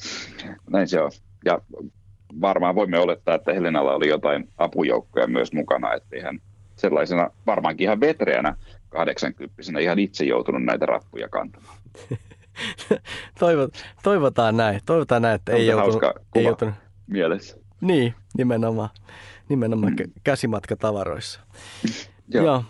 Näin se on. Ja varmaan voimme olettaa, että Helenalla oli jotain apujoukkoja myös mukana, ettei hän sellaisena varmaankin ihan vetreänä kahdeksankymppisenä ihan itse joutunut näitä rappuja kantamaan. Toivot, toivotaan näin, toivotaan näin, että ei joutunut, ei joutunut mielessä. Niin, nimenomaan, nimenomaan mm. käsimatkatavaroissa. Joo. Joo.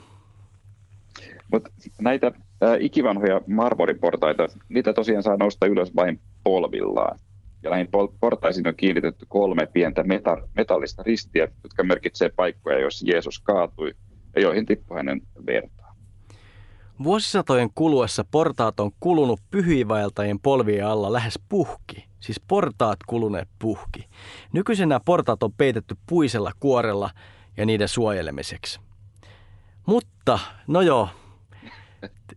Mut näitä äh, ikivanhoja marmoriportaita, niitä tosiaan saa nousta ylös vain polvillaan. Ja näihin pol- portaisiin on kiinnitetty kolme pientä meta- metallista ristiä, jotka merkitsee paikkoja, joissa Jeesus kaatui ja joihin tippui hänen verta. Vuosisatojen kuluessa portaat on kulunut pyhiinvaeltajien polvien alla lähes puhki, siis portaat kuluneet puhki. Nykyisin nämä portaat on peitetty puisella kuorella ja niiden suojelemiseksi. Mutta, no joo,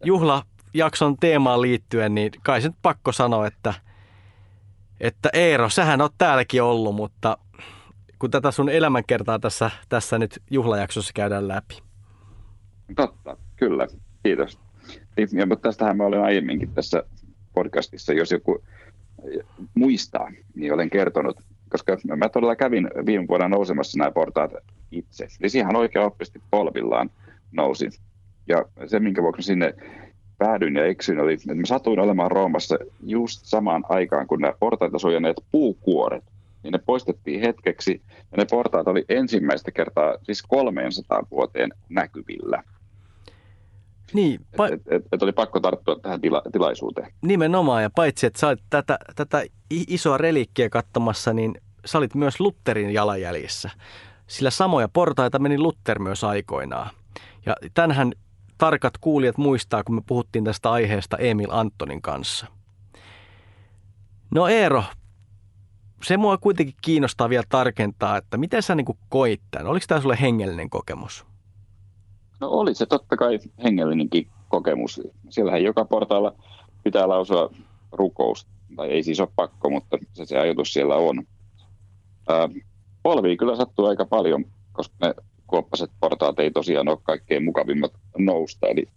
juhlajakson teemaan liittyen, niin kai se nyt pakko sanoa, että, että Eero, sähän oot täälläkin ollut, mutta kun tätä sun elämänkertaa tässä, tässä nyt juhlajaksossa käydään läpi. Totta, kyllä. Kiitos. Ja, mutta tästähän mä olen aiemminkin tässä podcastissa, jos joku muistaa, niin olen kertonut, koska mä todella kävin viime vuonna nousemassa nämä portaat itse. Eli siihen oikeaoppisesti polvillaan nousin. Ja se, minkä vuoksi sinne päädyin ja eksyin, oli, että mä satuin olemaan Roomassa just samaan aikaan, kun nämä portaita suojaneet puukuoret, niin ne poistettiin hetkeksi, ja ne portaat oli ensimmäistä kertaa, siis kolmeensataan vuoteen näkyvillä. Niin, pa- että et, et oli pakko tarttua tähän tila- tilaisuuteen. Nimenomaan, ja paitsi, että sä olit tätä, tätä isoa reliikkiä katsomassa, niin sä olit myös Lutherin jalanjäljissä. Sillä samoja portaita meni Luther myös aikoinaan. Ja tämänhän tarkat kuulijat muistaa, kun me puhuttiin tästä aiheesta Emil Antonin kanssa. No Eero, se mua kuitenkin kiinnostaa vielä tarkentaa, että miten sä niin kuin koit tämän? Oliko tämä sulle hengellinen kokemus? No oli se totta kai hengellinenkin kokemus. Siellähän joka portailla pitää lausua rukous, tai ei siis ole pakko, mutta se, se ajatus siellä on. Ää, polvii kyllä sattuu aika paljon, koska ne kuoppaset portaat ei tosiaan ole kaikkein mukavimmat nousta, eli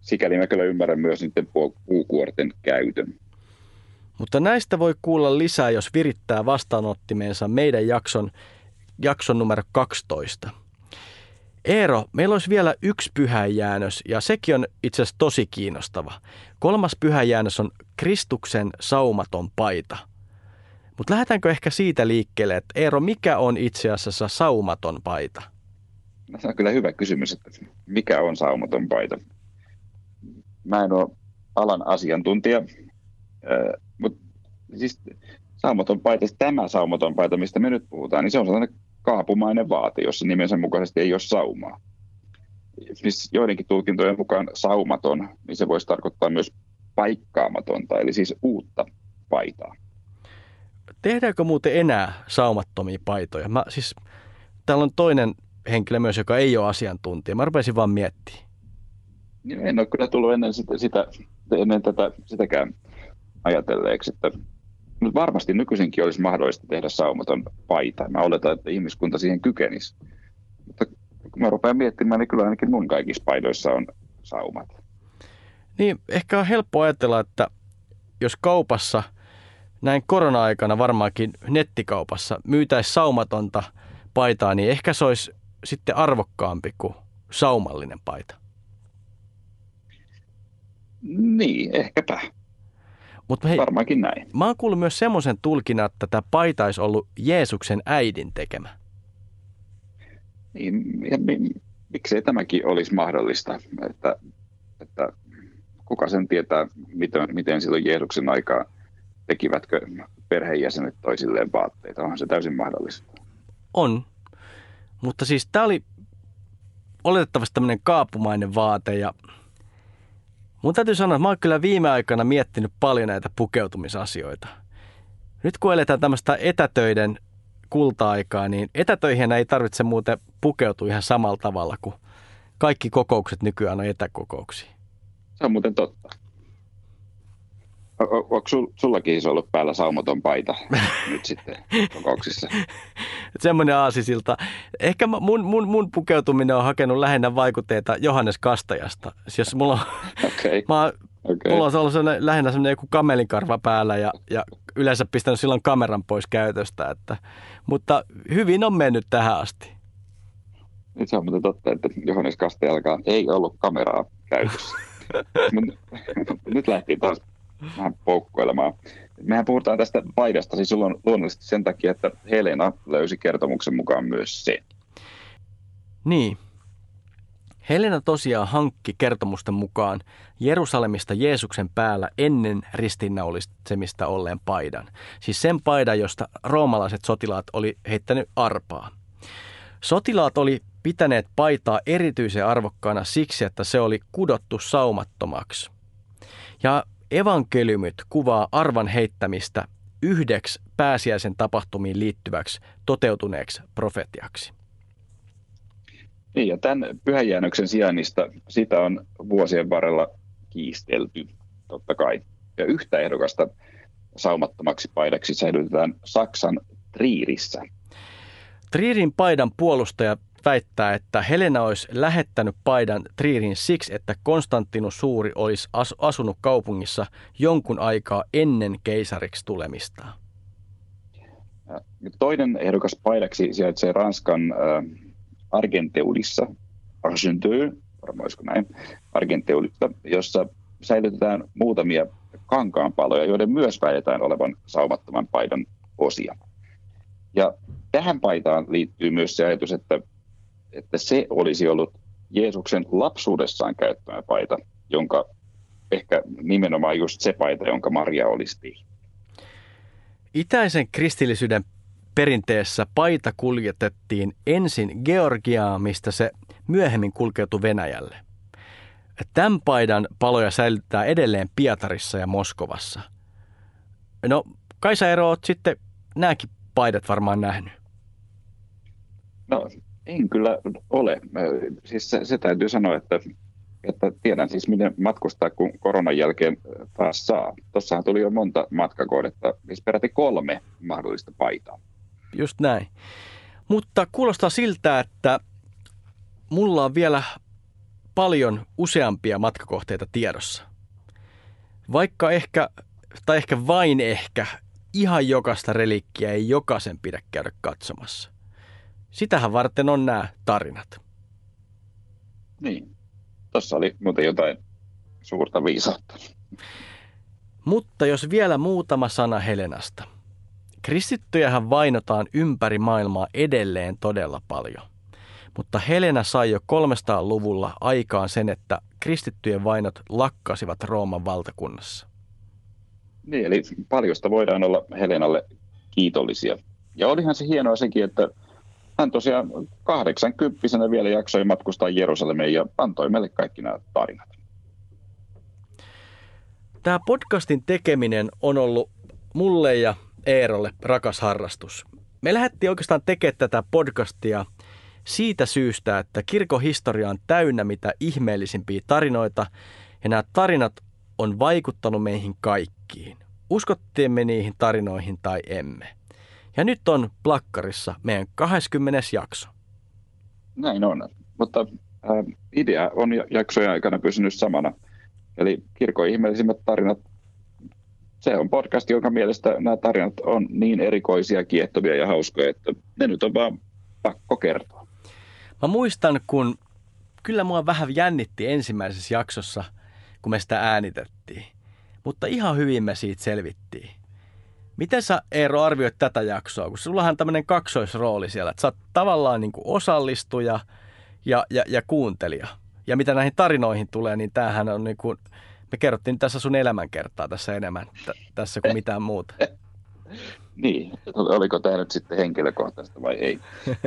sikäli mä kyllä ymmärrän myös niiden puukuorten käytön. Mutta näistä voi kuulla lisää, jos virittää vastaanottimeensa meidän jakson, jakson numero kaksitoista. Eero, meillä olisi vielä yksi pyhäjäännös, ja sekin on itse asiassa tosi kiinnostava. Kolmas pyhäjäännös on Kristuksen saumaton paita. Mutta lähdetäänkö ehkä siitä liikkeelle, että Eero, mikä on itse asiassa saumaton paita? Se on kyllä hyvä kysymys, että mikä on saumaton paita. Mä en ole alan asiantuntija, mutta siis saumaton paita, tämä saumaton paita, mistä me nyt puhutaan, niin se on sellainen kaapumainen vaate, jossa nimensä mukaisesti ei ole saumaa. Siis joidenkin tulkintojen mukaan saumaton, niin se voisi tarkoittaa myös paikkaamatonta, eli siis uutta paitaa. Tehdäänkö muuten enää saumattomia paitoja? Mä, siis, täällä on toinen henkilö myös, joka ei ole asiantuntija. Mä rupesin vaan miettimään. En ole kyllä tullut ennen, sitä, sitä, ennen tätä, sitäkään ajatelleeksi, että mutta varmasti nykyisinkin olisi mahdollista tehdä saumaton paita. Mä oletan, että ihmiskunta siihen kykenisi. Mutta kun mä rupean miettimään, niin kyllä ainakin mun kaikissa paidoissa on saumat. Niin, ehkä on helppo ajatella, että jos kaupassa, näin korona-aikana varmaankin nettikaupassa, myytäisi saumatonta paitaa, niin ehkä se olisi sitten arvokkaampi kuin saumallinen paita. Niin, ehkäpä. Mutta hei, varmaankin näin. Mä oon kuullut myös semmoisen tulkinnan, että tämä paita olisi ollut Jeesuksen äidin tekemä. Niin, mi, miksei tämäkin olisi mahdollista, että, että kuka sen tietää, miten, miten silloin Jeesuksen aikaa tekivätkö perheenjäsenet toisilleen vaatteita. Onhan se täysin mahdollista. On, mutta siis tämä oli oletettavasti tämmöinen kaapumainen vaate ja mun täytyy sanoa, että mä oon kyllä viime aikana miettinyt paljon näitä pukeutumisasioita. Nyt kun eletään tämmöistä etätöiden kulta-aikaa, niin etätöihin ei tarvitse muuten pukeutua ihan samalla tavalla kuin kaikki kokoukset nykyään on etäkokouksia. Se on muuten totta. O- onko sul, sullakin se ollut päällä saumaton paita nyt sitten kokouksissa? Semmoinen aasisilta. Ehkä mun, mun, mun pukeutuminen on hakenut lähinnä vaikutteita Johannes Kastajasta. Siis mulla on, okay. mä, okay. mulla on ollut sellainen, lähinnä sellainen joku kamelinkarva päällä ja, ja yleensä pistänyt silloin kameran pois käytöstä. Että, mutta hyvin on mennyt tähän asti. Nyt se on muuten totta, että Johannes Kastajallakaan ei ollut kameraa käytössä. Nyt lähti taas vähän poukkoilemaan. Mehän puhutaan tästä paidasta, siis sulla on luonnollisesti sen takia, että Helena löysi kertomuksen mukaan myös sen. Niin. Helena tosiaan hankki kertomusten mukaan Jerusalemista Jeesuksen päällä ennen ristiinnaulisemista olleen paidan. Siis sen paidan, josta roomalaiset sotilaat oli heittänyt arpaa. Sotilaat oli pitäneet paitaa erityisen arvokkaana siksi, että se oli kudottu saumattomaksi. Ja evankeliumit kuvaa arvan heittämistä yhdeksi pääsiäisen tapahtumiin liittyväksi toteutuneeksi profetiaksi. Niin, ja tämän pyhäjäännöksen sijainnista sitä on vuosien varrella kiistelty, totta kai. Ja yhtä ehdokasta saumattomaksi paidaksi säilytetään Saksan Trierissä. Trierin paidan puolustaja väittää, että Helena olisi lähettänyt paidan Trierin siksi, että Konstantinus Suuri olisi asunut kaupungissa jonkun aikaa ennen keisariksi tulemista. Toinen ehdokas paidaksi sijaitsee Ranskan äh, Argenteuilissa, Argenteuil, varmoisiko näin, Argenteuilissa, jossa säilytetään muutamia kankaanpaloja, joiden myös väitetään olevan saumattoman paidan osia. Ja tähän paitaan liittyy myös se ajatus, että, että se olisi ollut Jeesuksen lapsuudessaan käyttämä paita, jonka ehkä nimenomaan just se paita, jonka Maria olisi tehnyt. Itäisen kristillisyyden perinteessä paita kuljetettiin ensin Georgiaan, mistä se myöhemmin kulkeutui Venäjälle. Tämän paidan paloja säilytetään edelleen Pietarissa ja Moskovassa. No, kai sä Eero oot sitten nääkin paidat varmaan nähnyt? No, en kyllä ole. Siis se, se täytyy sanoa, että, että tiedän siis miten matkustaa, kun koronan jälkeen taas saa. Tuossahan tuli jo monta matkakohdetta, siis peräti kolme mahdollista paitaa. Just näin. Mutta kuulostaa siltä, että mulla on vielä paljon useampia matkakohteita tiedossa. Vaikka ehkä, tai ehkä vain ehkä, ihan jokaista reliikkiä ei jokaisen pidä käydä katsomassa. Sitähän varten on nämä tarinat. Niin. Tuossa oli muuten jotain suurta viisautta. Mutta jos vielä muutama sana Helenasta. Kristittyjähän vainotaan ympäri maailmaa edelleen todella paljon. Mutta Helena sai jo kolmesataa-luvulla aikaan sen, että kristittyjen vainot lakkasivat Rooman valtakunnassa. Niin, eli paljosta voidaan olla Helenalle kiitollisia. Ja olihan se hienoa sekin, että hän tosiaan kahdeksankymppisenä vielä jaksoi matkustaa Jerusalemeen ja antoi meille kaikki nämä tarinat. Tämä podcastin tekeminen on ollut mulle ja Eerolle rakas harrastus. Me lähdettiin oikeastaan tekemään tätä podcastia siitä syystä, että kirkon historia on täynnä mitä ihmeellisimpiä tarinoita ja nämä tarinat on vaikuttanut meihin kaikkiin. Uskottiin me niihin tarinoihin tai emme. Ja nyt on plakkarissa meidän kaksikymmentä jakso. Näin on, mutta äh, idea on jaksojen aikana pysynyt samana. Eli kirkon ihmeellisimmät tarinat, se on podcast, jonka mielestä nämä tarinat on niin erikoisia, kiehtovia ja hauskoja, että ne nyt on vaan pakko kertoa. Mä muistan, kun kyllä mua vähän jännitti ensimmäisessä jaksossa, kun me sitä äänitettiin. Mutta ihan hyvin me siitä selvittiin. Miten sä, Eero, arvioit tätä jaksoa? Kun sullahan on tämmöinen kaksoisrooli siellä, että sä oot tavallaan niin kuin osallistuja ja, ja, ja kuuntelija. Ja mitä näihin tarinoihin tulee, niin tämähän on niin kuin, me kerrottiin tässä sun elämänkertaa tässä enemmän t- tässä kuin mitään muuta. Niin, oliko tämä nyt sitten henkilökohtaista vai ei,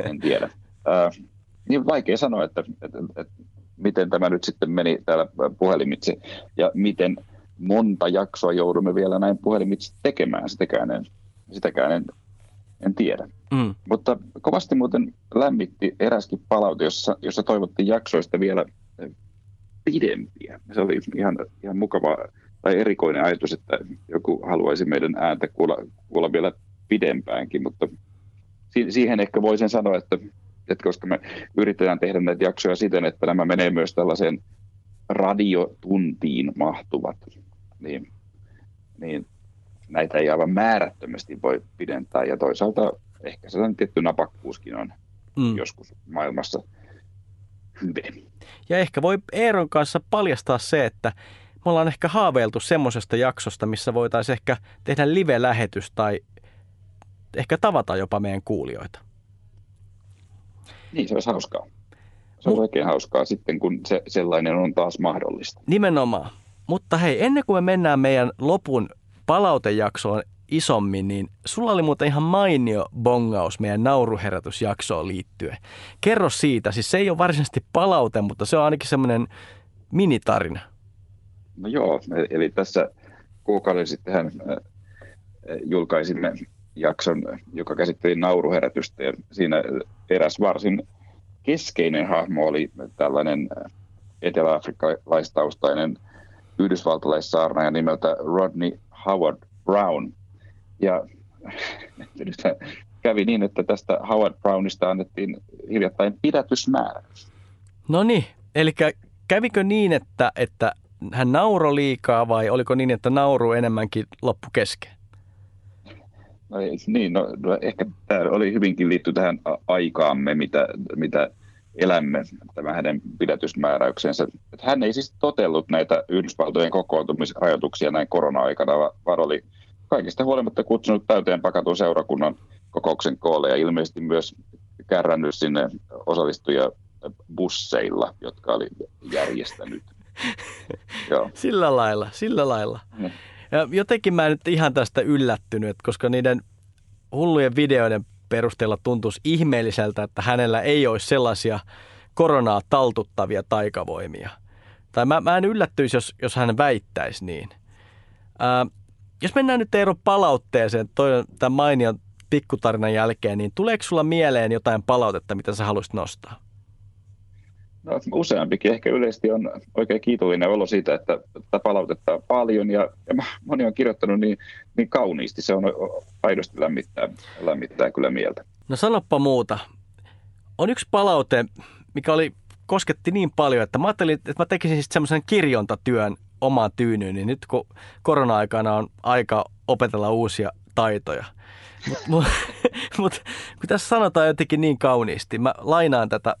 en tiedä. Äh, niin vaikea sanoa, että... että, että miten tämä nyt sitten meni täällä puhelimitse ja miten monta jaksoa joudumme vielä näin puhelimitse tekemään, sitäkään en, sitäkään en, en tiedä. Mm. Mutta kovasti muuten lämmitti eräskin palaute, jossa, jossa toivottiin jaksoista vielä pidempiä. Se oli ihan, ihan mukava tai erikoinen ajatus, että joku haluaisi meidän ääntä kuulla, kuulla vielä pidempäänkin, mutta si- siihen ehkä voisin sanoa, että, että koska me yritetään tehdä näitä jaksoja siten, että nämä menee myös tällaiseen radiotuntiin mahtuvat, niin, niin näitä ei aivan määrättömästi voi pidentää, ja toisaalta ehkä sellainen tietty napakkuuskin on mm. joskus maailmassa hyvin. Ja ehkä voi Eeron kanssa paljastaa se, että me ollaan ehkä haaveiltu semmoisesta jaksosta, missä voitaisiin ehkä tehdä live-lähetys tai ehkä tavata jopa meidän kuulijoita. Niin, se olisi hauskaa. Se olisi M- oikein hauskaa sitten, kun se, sellainen on taas mahdollista. Nimenomaan. Mutta hei, ennen kuin me mennään meidän lopun palautejaksoon isommin, niin sulla oli muuten ihan mainio bongaus meidän nauruherätysjaksoon liittyen. Kerro siitä, siis se ei ole varsinaisesti palaute, mutta se on ainakin semmoinen minitarina. No joo, eli tässä kuukauden sittenhän julkaisimme jakson, joka käsitteli nauruherätystä, ja siinä eräs varsin keskeinen hahmo oli tällainen etelä-afrikkalaistaustainen yhdysvaltalaissaarnaaja nimeltä Rodney Howard Brown. Ja kävi niin, että tästä Howard Brownista annettiin hiljattain pidätysmääräys. No niin, eli kävikö niin, että, että hän nauroi liikaa, vai oliko niin, että nauru enemmänkin loppu kesken? No, niin, no, ehkä tämä oli hyvinkin liittyy tähän aikaamme, mitä, mitä elämme, tämä hänen pidätysmääräyksensä. Että hän ei siis totellut näitä Yhdysvaltojen kokoontumisrajoituksia näin korona-aikana, vaan oli kaikista huolimatta kutsunut täyteen pakatun seurakunnan kokouksen koolle ja ilmeisesti myös kärrännyt sinne osallistujia busseilla, jotka oli järjestänyt. Joo. Sillä lailla, sillä lailla. Mm. Ja jotenkin mä en nyt ihan tästä yllättynyt, koska niiden hullujen videoiden perusteella tuntuisi ihmeelliseltä, että hänellä ei olisi sellaisia koronaa taltuttavia taikavoimia. Tai mä, mä en yllättyisi, jos, jos hän väittäisi niin. Ää, jos mennään nyt Eero palautteeseen tämän mainion pikkutarinan jälkeen, niin tuleeko sulla mieleen jotain palautetta, mitä sä haluaisit nostaa? No, useampikin. Ehkä yleisesti on oikein kiitollinen olo siitä, että tätä palautetta on paljon ja, ja moni on kirjoittanut niin, niin kauniisti. Se on aidosti lämmittää, lämmittää kyllä mieltä. No sanoppa muuta. On yksi palaute, mikä oli, kosketti niin paljon, että mä ajattelin, että mä tekisin semmoisen kirjontatyön omaan tyynyyn, niin nyt kun korona-aikana on aika opetella uusia taitoja. Mutta mut, mut, kun tässä sanotaan jotenkin niin kauniisti, mä lainaan tätä.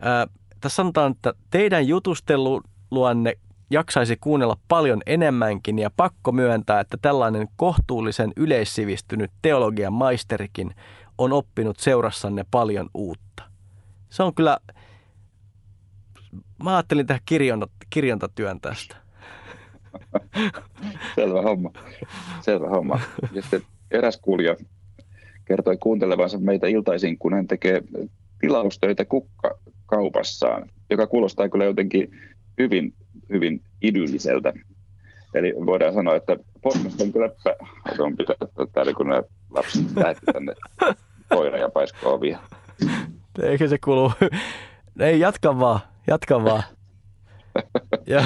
Ää, Tässä sanotaan, että teidän jutusteluanne jaksaisi kuunnella paljon enemmänkin ja pakko myöntää, että tällainen kohtuullisen yleissivistynyt teologian maisterikin on oppinut seurassanne paljon uutta. Se on kyllä, mä ajattelin tehdä kirjontatyön tästä. Selvä homma, selvä homma. Ja sitten eräs kuulija kertoi kuuntelevansa meitä iltaisin, kun hän tekee tilaustöitä kukka. Kaupassaan, joka kuulostaa kyllä jotenkin hyvin, hyvin idylliseltä. Eli voidaan sanoa, että podcast on kyllä on pitää täällä, kun nämä lapset lähti tänne koira ja paiskoo ovia. Eikö se kuulu? Ei, jatka vaan, jatka vaan. Ja,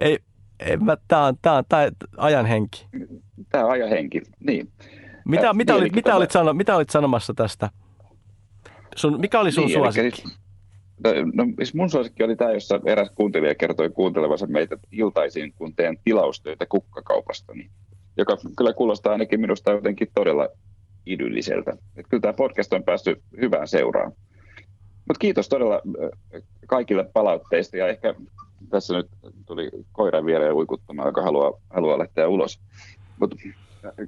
ei, ei, mä, tää on, tää on, tää on ajan henki. Tää on ajan henki, niin. Mitä, äh, mitä, olit, mitä, olit sano, mitä olit sanomassa tästä? Sun, mikä oli sun niin, suosikki? Siis, no, siis mun suosikki oli tämä, jossa eräs kuuntelija kertoi kuuntelevansa meitä iltaisin, kun teen tilaustöitä kukkakaupastani, joka kyllä kuulostaa ainakin minusta jotenkin todella idylliseltä. Et kyllä tämä podcast on päässyt hyvään seuraan. Mutta kiitos todella kaikille palautteista, ja ehkä tässä nyt tuli koira vielä uikuttamaan, joka haluaa, haluaa lähteä ulos. Mut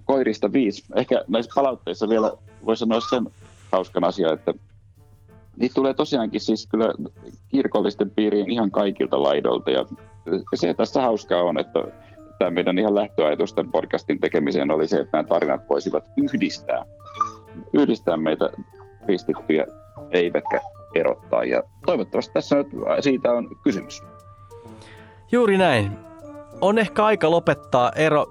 koirista viisi. Ehkä näissä palautteissa vielä voi sanoa sen hauskan asia, että niitä tulee tosiaankin siis kyllä kirkollisten piiriin ihan kaikilta laidoilta, ja se tässä hauskaa on, että tämä meidän ihan lähtöajatus tämän podcastin tekemiseen oli se, että nämä tarinat voisivat yhdistää, yhdistää meitä kristittyjä, eivätkä erottaa, ja toivottavasti tässä nyt siitä on kysymys. Juuri näin. On ehkä aika lopettaa, Eero.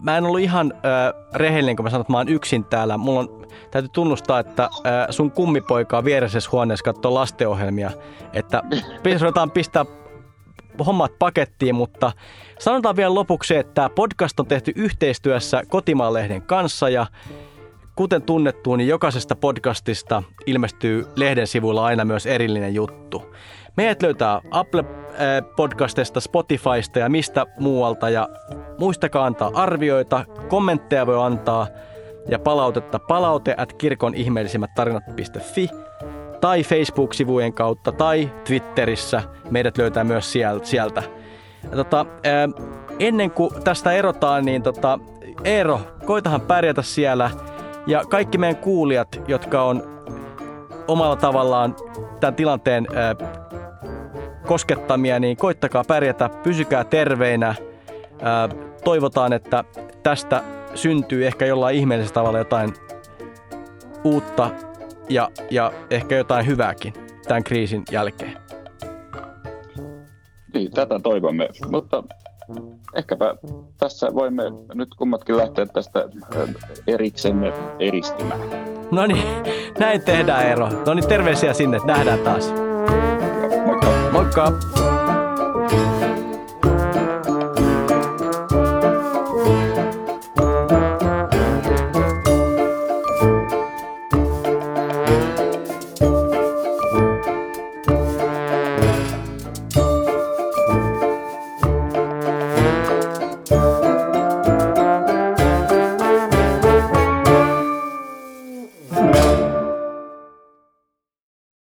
mä en ollut ihan äh, rehellinen, kun mä sanon, että mä oon yksin täällä. Mulla on, täytyy tunnustaa, että äh, sun kummipoikaa viereisessä huoneessa katsoo lastenohjelmia. Että sanotaan pistää hommat pakettiin, mutta sanotaan vielä lopuksi, että tämä podcast on tehty yhteistyössä Kotimaan-lehden kanssa ja kuten tunnettu, niin jokaisesta podcastista ilmestyy lehden sivuilla aina myös erillinen juttu. Meidät löytää Apple-podcastista, Spotifysta ja mistä muualta. Ja muistakaa antaa arvioita, kommentteja voi antaa ja palautetta palaute at kirkon ihmeellisimmät tarinat piste fi tai Facebook-sivujen kautta tai Twitterissä. Meidät löytää myös sieltä. Tota, ennen kuin tästä erotaan, niin tota, Eero, koitahan pärjätä siellä. Ja kaikki meidän kuulijat, jotka on omalla tavallaan tämän tilanteen äh, koskettamia, niin koittakaa pärjätä, pysykää terveinä. Äh, toivotaan, että tästä syntyy ehkä jollain ihmeellisellä tavalla jotain uutta ja, ja ehkä jotain hyvääkin tämän kriisin jälkeen. Niin, tätä toivomme, mutta ehkäpä tässä voimme nyt kummatkin lähteä tästä eriksemme eristymään. No niin, näin tehdään Eero. No niin, terveisiä sinne. Nähdään taas. Moikka. Moikka.